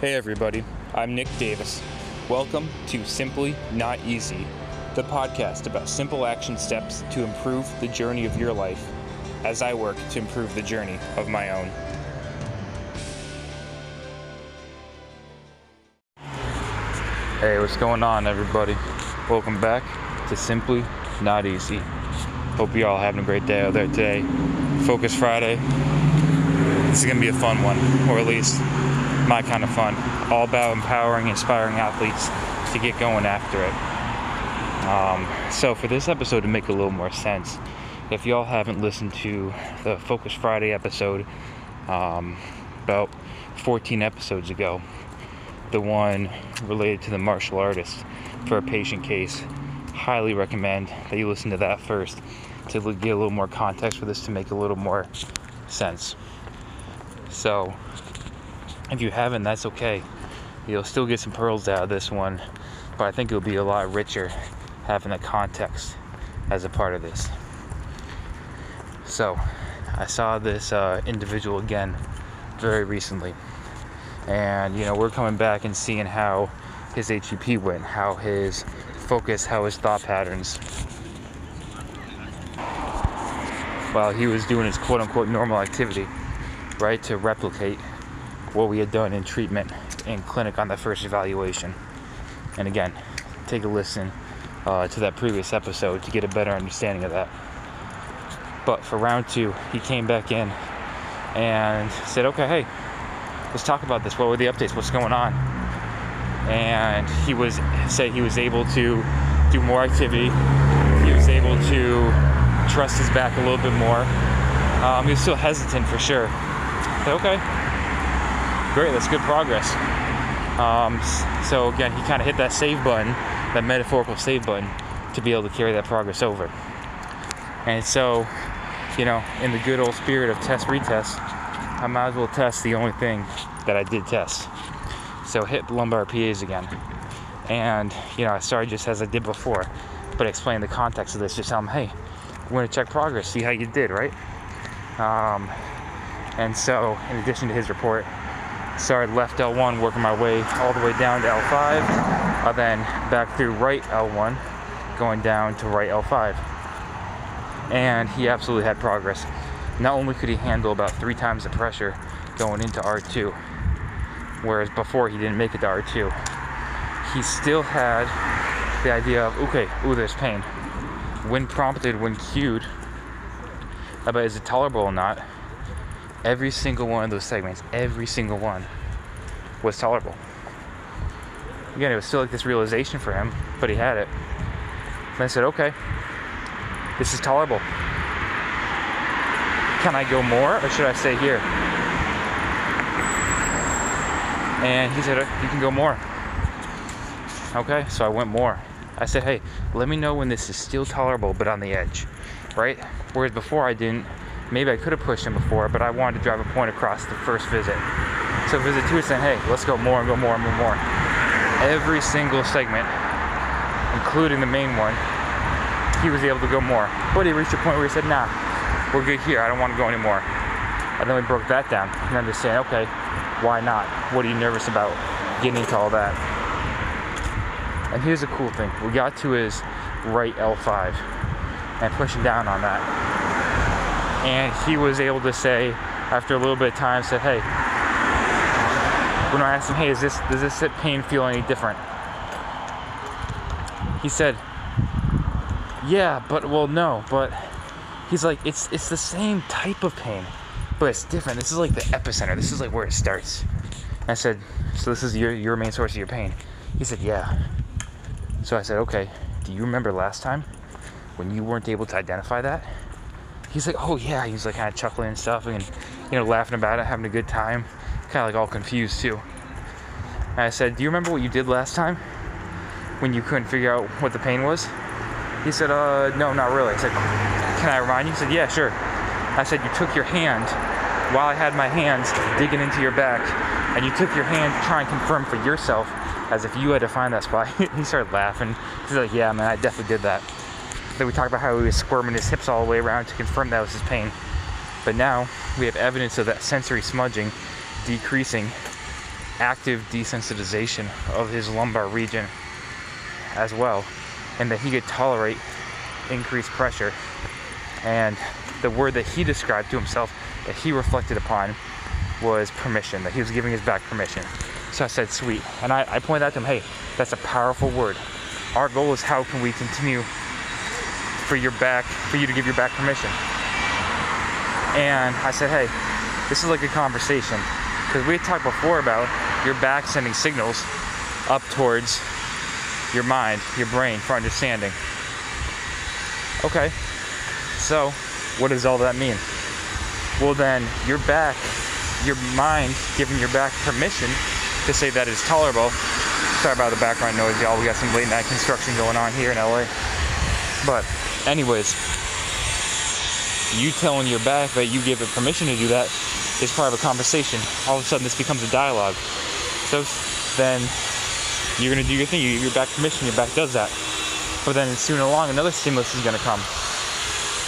Hey everybody, I'm Nick Davis. Welcome to Simply Not Easy, the podcast about simple action steps to improve the journey of your life as I work to improve the journey of my own. Hey, what's going on everybody? Welcome back to Simply Not Easy. Hope you all having a great day out there today. Focus Friday. This is going to be a fun one, or at least my kind of fun, all about empowering, inspiring athletes to get going after it. So for this episode to make a little more sense, if y'all haven't listened to the Focus Friday episode about 14 episodes ago, the one related to the martial artist for a patient case, highly recommend that you listen to that first to get a little more context for this to make a little more sense. So if you haven't, that's okay. You'll still get some pearls out of this one, but I think it'll be a lot richer having the context as a part of this. So I saw this individual again very recently, and we're coming back and seeing how his HEP went, how his focus, how his thought patterns, while he was doing his quote-unquote normal activity, right, to replicate what we had done in treatment in clinic on the first evaluation. And again, take a listen to that previous episode to get a better understanding of that. But for round two, he came back in and said, okay, hey, let's talk about this. What were the updates? What's going on? And he was able to do more activity. He was able to trust his back a little bit more. He was still hesitant for sure. I said, okay, great, that's good progress. So again, he kind of hit that save button, that metaphorical save button, to be able to carry that progress over. And so, in the good old spirit of test retest, I might as well test the only thing that I did test. So hit the lumbar PAs again. And, I started just as I did before, but explain the context of this. Just tell them, hey, we're gonna check progress, see how you did, right? And so, in addition to his report, started left L1, working my way all the way down to L5, then back through right L1, going down to right L5. And he absolutely had progress. Not only could he handle about 3 times the pressure going into R2, whereas before he didn't make it to R2, he still had the idea of, okay, ooh, there's pain. When prompted, when cued about is it tolerable or not, every single one of those segments, every single one, was tolerable. Again, it was still like this realization for him, but he had it. And I said, okay, this is tolerable. Can I go more, or should I stay here? And he said, you can go more. Okay, so I went more. I said, hey, let me know when this is still tolerable, but on the edge, right? Whereas before I didn't. Maybe I could have pushed him before, but I wanted to drive a point across the first visit. So visit 2 is saying, hey, let's go more and go more and go more. Every single segment, including the main one, he was able to go more. But he reached a point where he said, nah, we're good here. I don't want to go anymore. And then we broke that down and understand, okay, why not? What are you nervous about getting into all that? And here's the cool thing. We got to his right L5 and pushing down on that. And he was able to say, after a little bit of time, said, hey, when I asked him, hey, does this pain feel any different? He said, yeah, but, well, no, but he's like, it's the same type of pain, but it's different. This is like the epicenter. This is like where it starts. And I said, so this is your main source of your pain? He said, yeah. So I said, okay, do you remember last time when you weren't able to identify that? He's like, oh yeah. He's like kind of chuckling and stuff and, laughing about it, having a good time. Kind of like all confused too. And I said, do you remember what you did last time when you couldn't figure out what the pain was? He said, no, not really. I said, can I remind you? He said, yeah, sure. I said, you took your hand while I had my hands digging into your back, and you took your hand to try and confirm for yourself as if you had to find that spot. He started laughing. He's like, yeah, man, I definitely did that. That we talked about how he was squirming his hips all the way around to confirm that was his pain. But now we have evidence of that sensory smudging decreasing active desensitization of his lumbar region as well, and that he could tolerate increased pressure. And the word that he described to himself that he reflected upon was permission, that he was giving his back permission. So I said, sweet. And I pointed out to him, hey, that's a powerful word. Our goal is how can we continue for you to give your back permission. And I said, hey, this is like a conversation, because we had talked before about your back sending signals up towards your mind, your brain, for understanding. Okay, so what does all that mean? Well, then your back, your mind giving your back permission to say that it's tolerable. Sorry about the background noise, y'all. We got some late night construction going on here in LA. But anyways, you telling your back that you give it permission to do that is part of a conversation. All of a sudden this becomes a dialogue. So then you're gonna do your thing, you give your back permission, your back does that. But then soon along another stimulus is gonna come.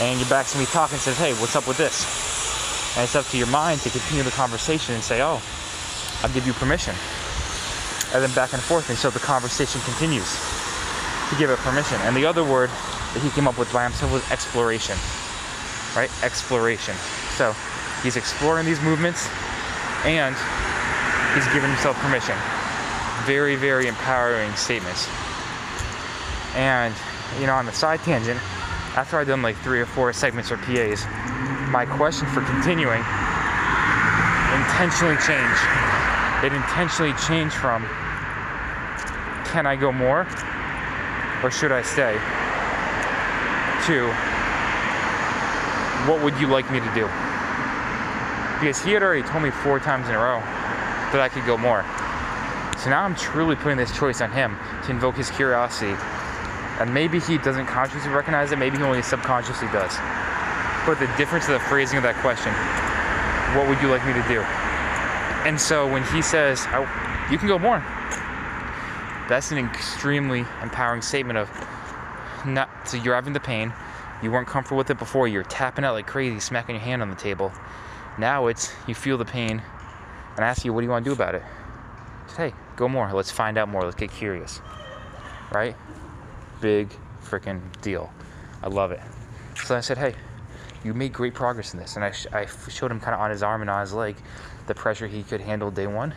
And your back's gonna be talking and says, hey, what's up with this? And it's up to your mind to continue the conversation and say, oh, I'll give you permission. And then back and forth, and so the conversation continues to give it permission. And the other word that he came up with by himself was exploration, right? Exploration. So he's exploring these movements and he's giving himself permission. Very, very empowering statements. And, you know, on the side tangent, after I'd done like 3 or 4 segments or PAs, my question for continuing intentionally changed. It intentionally changed from, can I go more or should I stay? To, what would you like me to do? Because he had already told me 4 times in a row that I could go more. So now I'm truly putting this choice on him to invoke his curiosity. And maybe he doesn't consciously recognize it, maybe he only subconsciously does. But the difference of the phrasing of that question, what would you like me to do? And so when he says, you can go more, that's an extremely empowering statement of, so you're having the pain, you weren't comfortable with it before, you're tapping out like crazy, smacking your hand on the table. Now it's, you feel the pain, and I ask you, what do you want to do about it? Just, hey, go more, let's find out more, let's get curious, right? Big freaking deal. I love it. So I said, hey, you made great progress in this. And I showed him kind of on his arm and on his leg the pressure he could handle day 1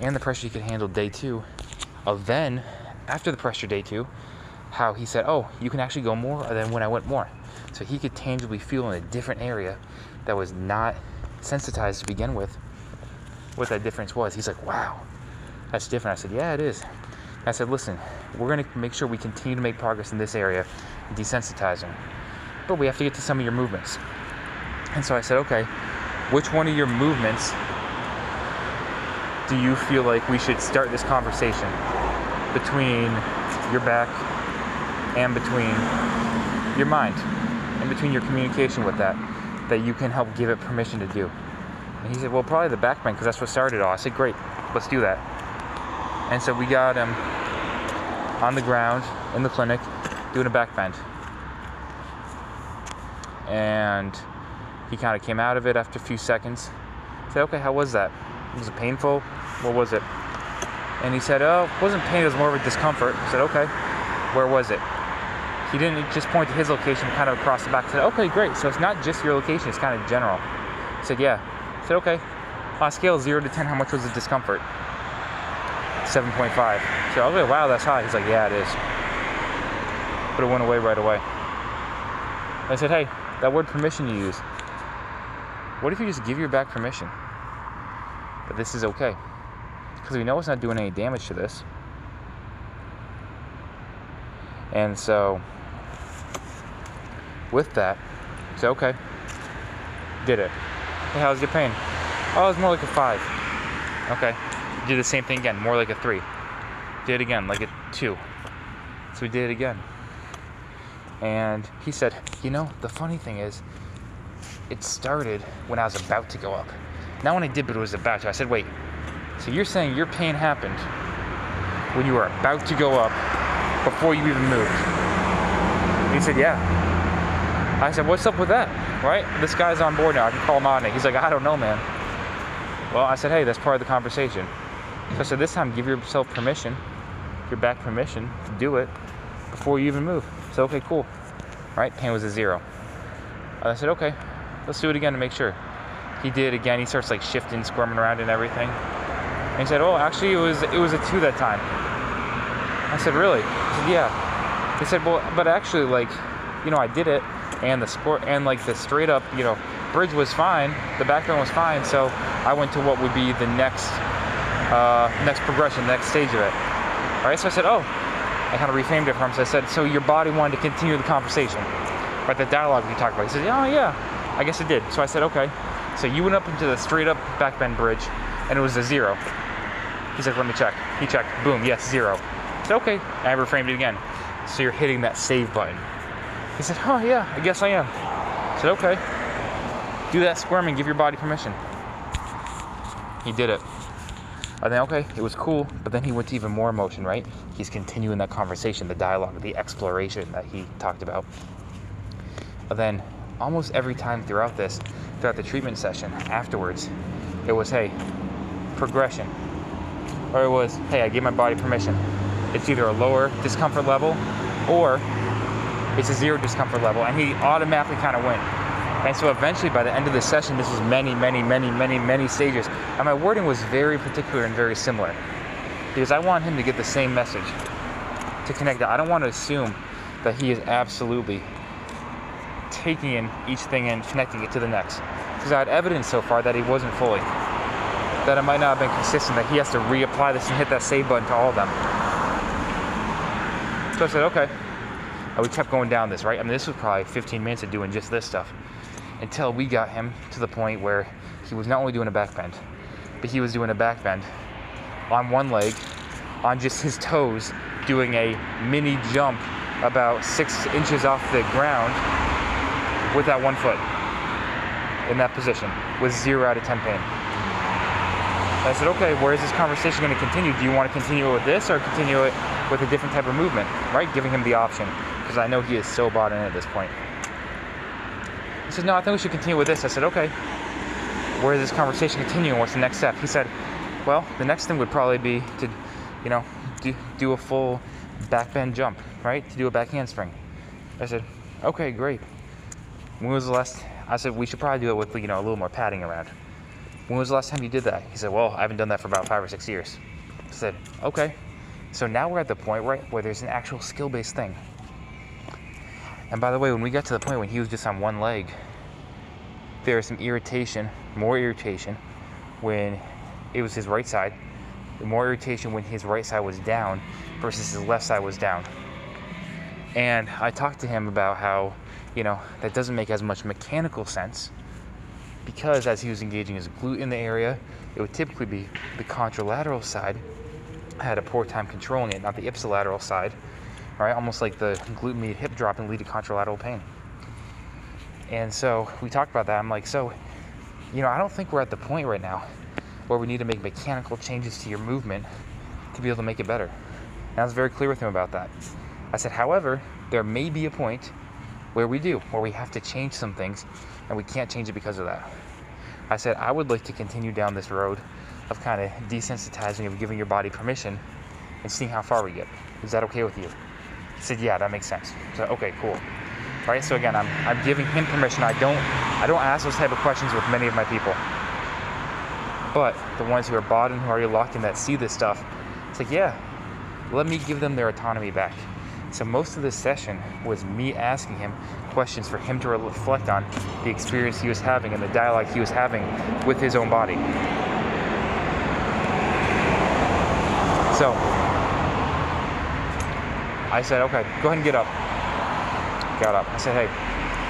and the pressure he could handle day 2. Then, after the pressure day 2, how he said, oh, you can actually go more than when I went more. So he could tangibly feel in a different area that was not sensitized to begin with what that difference was. He's like, wow, that's different. I said, yeah, it is. I said, listen, we're going to make sure we continue to make progress in this area, desensitizing, but we have to get to some of your movements. And so I said, okay, which one of your movements do you feel like we should start this conversation between your back and between your mind and between your communication with that you can help give it permission to do? And he said, well, probably the back bend, because that's what started it all. I said, great, let's do that. And so we got him on the ground in the clinic doing a back bend. And he kind of came out of it after a few seconds. I said, okay, how was that? Was it painful? What was it? And he said, oh, it wasn't pain, it was more of a discomfort. I said, okay, where was it? He didn't just point to his location, kind of across the back. I said, okay, great. So it's not just your location, it's kind of general. He said, yeah. I said, okay. On a scale of 0 to 10, how much was the discomfort? 7.5. So I was like, wow, that's high. He's like, yeah, it is. But it went away right away. I said, hey, that word permission you use, what if you just give your back permission that this is okay? Because we know it's not doing any damage to this. And so with that, I said, okay, did it. Hey, how's your pain? Oh, it was more like a 5. Okay. Did the same thing again, more like a 3. Did it again, like a 2. So we did it again. And he said, you know, the funny thing is, it started when I was about to go up. Not when I did, but it was about to. I said, wait, so you're saying your pain happened when you were about to go up before you even moved? And he said, yeah. I said, what's up with that, right? This guy's on board now, I can call him on it. He's like, I don't know, man. Well, I said, hey, that's part of the conversation. Especially this time, give yourself permission, your back permission to do it before you even move. So, okay, cool. All right, pain was a zero. I said, okay, let's do it again to make sure. He did again. He starts like shifting, squirming around and everything. And he said, oh, actually it was a 2 that time. I said, really? He said, yeah. He said, well, but actually, like, you know, I did it, and the score, and like the straight up, you know, bridge was fine, the background was fine, so I went to what would be the next progression, the next stage of it. All right, so I said, oh, I kind of reframed it for him. So I said, so your body wanted to continue the conversation, right? The dialogue we talked about. He said, oh yeah, I guess it did. So I said, okay. So you went up into the straight up back bend bridge, and it was a 0. He's like, let me check. He checked. Boom. Yes, 0. I said, okay. And I reframed it again. So you're hitting that save button. He said, oh yeah, I guess I am. I said, okay. Do that squirming. Give your body permission. He did it. And then, okay, it was cool, but then he went to even more emotion, right? He's continuing that conversation, the dialogue, the exploration that he talked about. But then, almost every time throughout the treatment session, afterwards, it was, hey, progression. Or it was, hey, I gave my body permission. It's either a lower discomfort level, or it's a 0 discomfort level, and he automatically kind of went. And so eventually, by the end of the session, this was many stages. And my wording was very particular and very similar, because I want him to get the same message, to connect that. I don't want to assume that he is absolutely taking in each thing and connecting it to the next, because I had evidence so far that he wasn't fully, that it might not have been consistent, that he has to reapply this and hit that save button to all of them. So I said, okay. And we kept going down this, right? I mean, this was probably 15 minutes of doing just this stuff, until we got him to the point where he was not only doing a back bend, but he was doing a back bend on one leg, on just his toes, doing a mini jump about 6 inches off the ground with that one foot in that position with 0 out of 10 pain. And I said, okay, where is this conversation going to continue? Do you want to continue it with this, or continue it with a different type of movement, right? Giving him the option, because I know he is so bought in at this point. He said, no, I think we should continue with this. I said, okay, where is this conversation continuing? What's the next step? He said, well, the next thing would probably be to, you know, do a full back bend jump, right? To do a back handspring. I said, okay, great. When was the last? I said, we should probably do it with, you know, a little more padding around. When was the last time you did that? He said, well, I haven't done that for about 5 or 6 years. I said, okay. So now we're at the point, right, where there's an actual skill-based thing. And by the way, when we got to the point when he was just on one leg, there was some irritation, more irritation, when it was his right side, more irritation when his right side was down versus his left side was down. And I talked to him about how, you know, that doesn't make as much mechanical sense, because as he was engaging his glute in the area, it would typically be the contralateral side had a poor time controlling it, not the ipsilateral side, right? Almost like the glute med hip drop and lead to contralateral pain. And so we talked about that. I'm like, so, you know, I don't think we're at the point right now where we need to make mechanical changes to your movement to be able to make it better. And I was very clear with him about that. I said, however, there may be a point where we do, where we have to change some things, and we can't change it because of that. I said, I would like to continue down this road of kind of desensitizing, of giving your body permission and seeing how far we get. Is that okay with you? He said, yeah, that makes sense. So, okay, cool. All right, so again, I'm giving him permission. I don't ask those type of questions with many of my people. But the ones who are bought and who are already locked in that see this stuff, it's like, yeah, let me give them their autonomy back. So most of this session was me asking him questions for him to reflect on the experience he was having and the dialogue he was having with his own body. So I said, okay, go ahead and get up. Got up. I said, hey,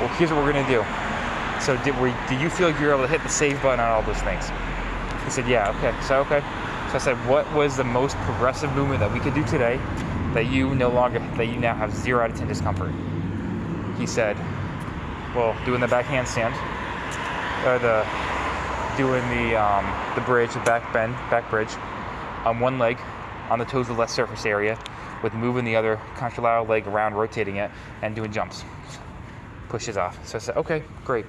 well, here's what we're gonna do. So do you feel like you were able to hit the save button on all those things? He said, yeah, okay. So, okay. So I said, what was the most progressive movement that we could do today that you now have 0 out of 10 discomfort? He said, well, doing the back handstand, or the bridge, the back bend, back bridge, on one leg, on the toes of the left surface area, with moving the other contralateral leg around, rotating it, and doing jumps, pushes off. So I said, okay, great.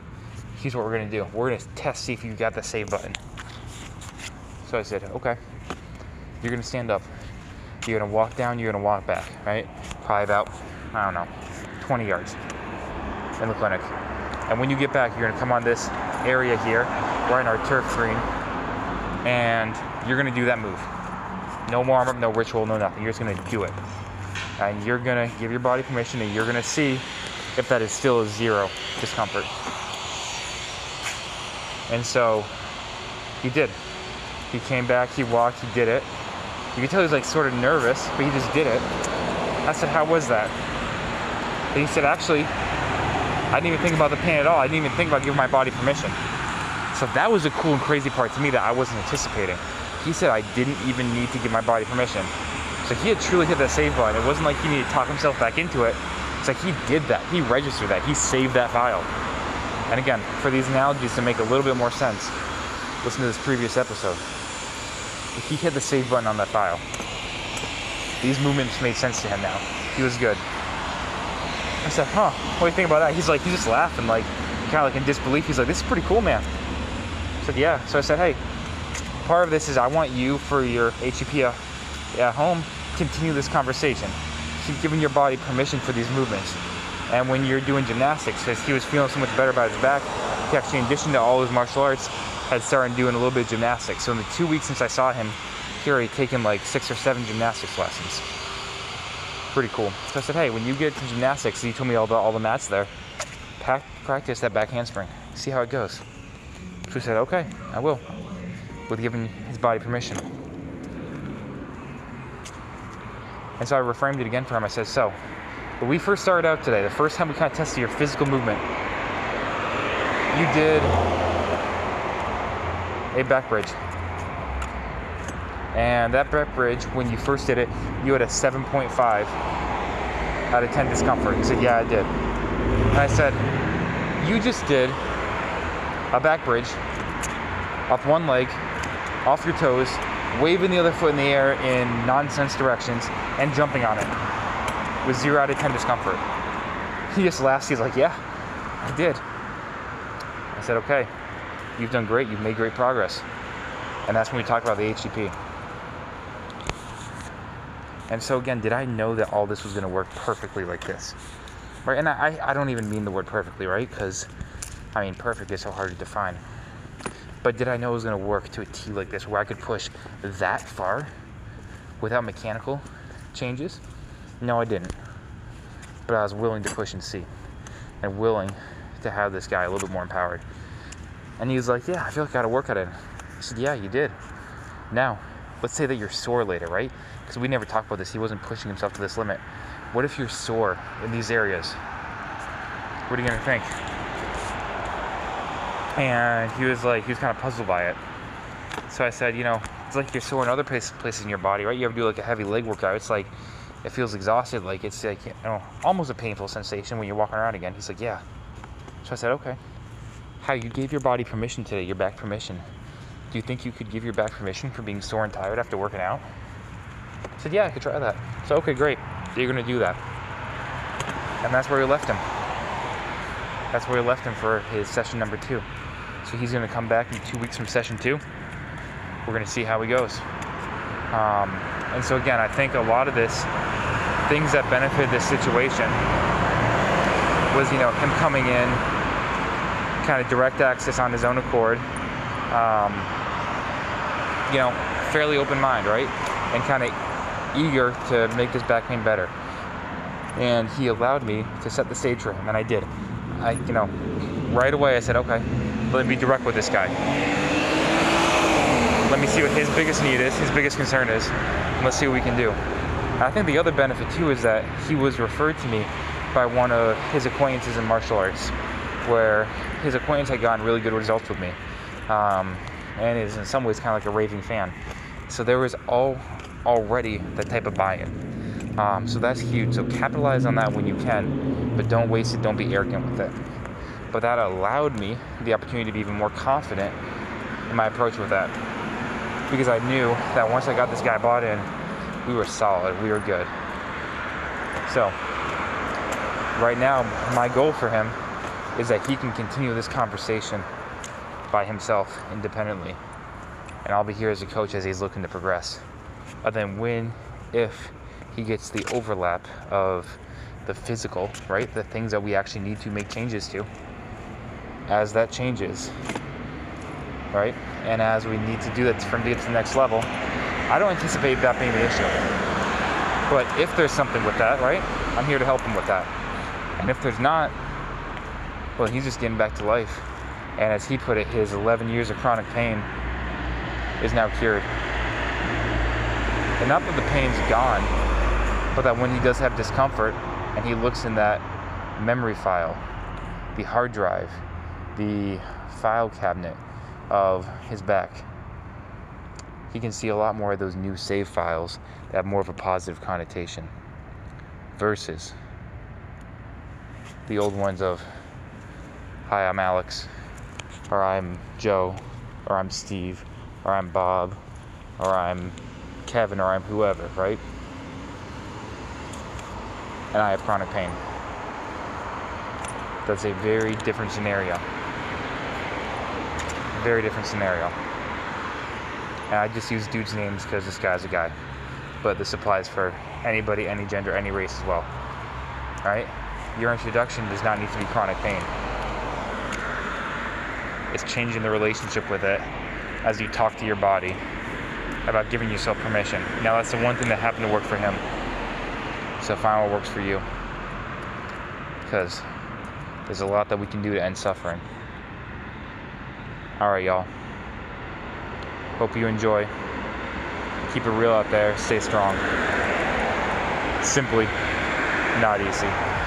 Here's what we're gonna do. We're gonna test, see if you got the save button. So I said, okay. You're gonna stand up. You're gonna walk down, you're gonna walk back, right? Probably about, I don't know, 20 yards in the clinic. And when you get back, you're gonna come on this area here, right in our turf screen, and you're gonna do that move. No warm-up, no ritual, no nothing. You're just gonna do it. And you're gonna give your body permission, and you're gonna see if that is still zero discomfort. And so he did. He came back, he walked, he did it. You could tell he was like sort of nervous, but he just did it. I said, how was that? And he said, actually, I didn't even think about the pain at all. I didn't even think about giving my body permission. So that was the cool and crazy part to me that I wasn't anticipating. He said, I didn't even need to give my body permission. So he had truly hit that save button. It wasn't like he needed to talk himself back into it. It's like he did that, he registered that, he saved that file. And again, for these analogies to make a little bit more sense, listen to this previous episode. If he hit the save button on that file, these movements made sense to him now. He was good. I said, huh, what do you think about that? He's like, he's just laughing, like, kind of like in disbelief. He's like, this is pretty cool, man. I said, yeah. So I said, hey, part of this is I want you, for your HEP at home, continue this conversation. Keep giving your body permission for these movements. And when you're doing gymnastics, because he was feeling so much better about his back, he actually, in addition to all his martial arts, had started doing a little bit of gymnastics. So in the 2 weeks since I saw him, he already taken like 6 or 7 gymnastics lessons. Pretty cool. So I said, hey, when you get to gymnastics, he told me about all the mats there, practice that back handspring. See how it goes. So he said, okay, I will, with giving his body permission. And so I reframed it again for him. I said, so, when we first started out today, the first time we kind of tested your physical movement, you did a back bridge. And that back bridge, when you first did it, you had a 7.5 out of 10 discomfort. He said, yeah, I did. And I said, you just did a back bridge off one leg, off your toes, waving the other foot in the air in nonsense directions, and jumping on it. With 0 out of 10 discomfort. He just laughs, he's like, yeah, I did. I said, okay, you've done great, you've made great progress. And that's when we talked about the HTP. And so again, did I know that all this was gonna work perfectly like this? Right, and I don't even mean the word perfectly, right? Because, I mean, perfect is so hard to define. But did I know it was gonna work to a T like this, where I could push that far without mechanical changes? No, I didn't, but I was willing to push and see, and willing to have this guy a little bit more empowered. And he was like, yeah, I feel like I gotta work at it. I said, yeah, you did. Now, let's say that you're sore later, right? Because we never talked about this, he wasn't pushing himself to this limit. What if you're sore in these areas? What are you gonna think? And he was like, he was kind of puzzled by it. So I said, you know, it's like you're sore in other places in your body, right? You ever do like a heavy leg workout, it's like, it feels exhausted, like it's like, you know, almost a painful sensation when you're walking around again. He's like, yeah. So I said, okay. How you gave your body permission today, your back permission. Do you think you could give your back permission for being sore and tired after working out? I said, yeah, I could try that. So, okay, great. So you're gonna do that. And that's where we left him. That's where we left him for his session number 2. So he's gonna come back in 2 weeks from session 2. We're gonna see how he goes. And so again, I think a lot of this, things that benefited this situation was, you know, him coming in, kind of direct access on his own accord, you know, fairly open mind, right? And kind of eager to make this back pain better. And he allowed me to set the stage for him, and I did. You know, right away I said, okay, let me be direct with this guy. Let me see what his biggest need is, his biggest concern is, and let's see what we can do. And I think the other benefit too is that he was referred to me by one of his acquaintances in martial arts, where his acquaintance had gotten really good results with me, and is in some ways kind of like a raving fan. So there was already that type of buy-in. So that's huge. So capitalize on that when you can, but don't waste it, don't be arrogant with it. But that allowed me the opportunity to be even more confident in my approach with that. Because I knew that once I got this guy bought in, we were solid, we were good. So, right now, my goal for him is that he can continue this conversation by himself, independently. And I'll be here as a coach as he's looking to progress. And then when, if he gets the overlap of the physical, right, the things that we actually need to make changes to, as that changes, right, and as we need to do that for him to get to the next level, I don't anticipate that being the issue. But if there's something with that, right, I'm here to help him with that. And if there's not, well, he's just getting back to life. And as he put it, his 11 years of chronic pain is now cured. And not that the pain's gone, but that when he does have discomfort and he looks in that memory file, the hard drive, the file cabinet of his back, he can see a lot more of those new save files that have more of a positive connotation versus the old ones of, hi, I'm Alex, or I'm Joe, or I'm Steve, or I'm Bob, or I'm Kevin, or I'm whoever, right? And I have chronic pain. That's a very different scenario. Very different scenario. And I just use dudes' names because this guy's a guy. But this applies for anybody, any gender, any race as well, right? Your introduction does not need to be chronic pain. It's changing the relationship with it as you talk to your body about giving yourself permission. Now, that's the one thing that happened to work for him. So find what works for you, because there's a lot that we can do to end suffering. All right, y'all. Hope you enjoy. Keep it real out there. Stay strong. Simply not easy.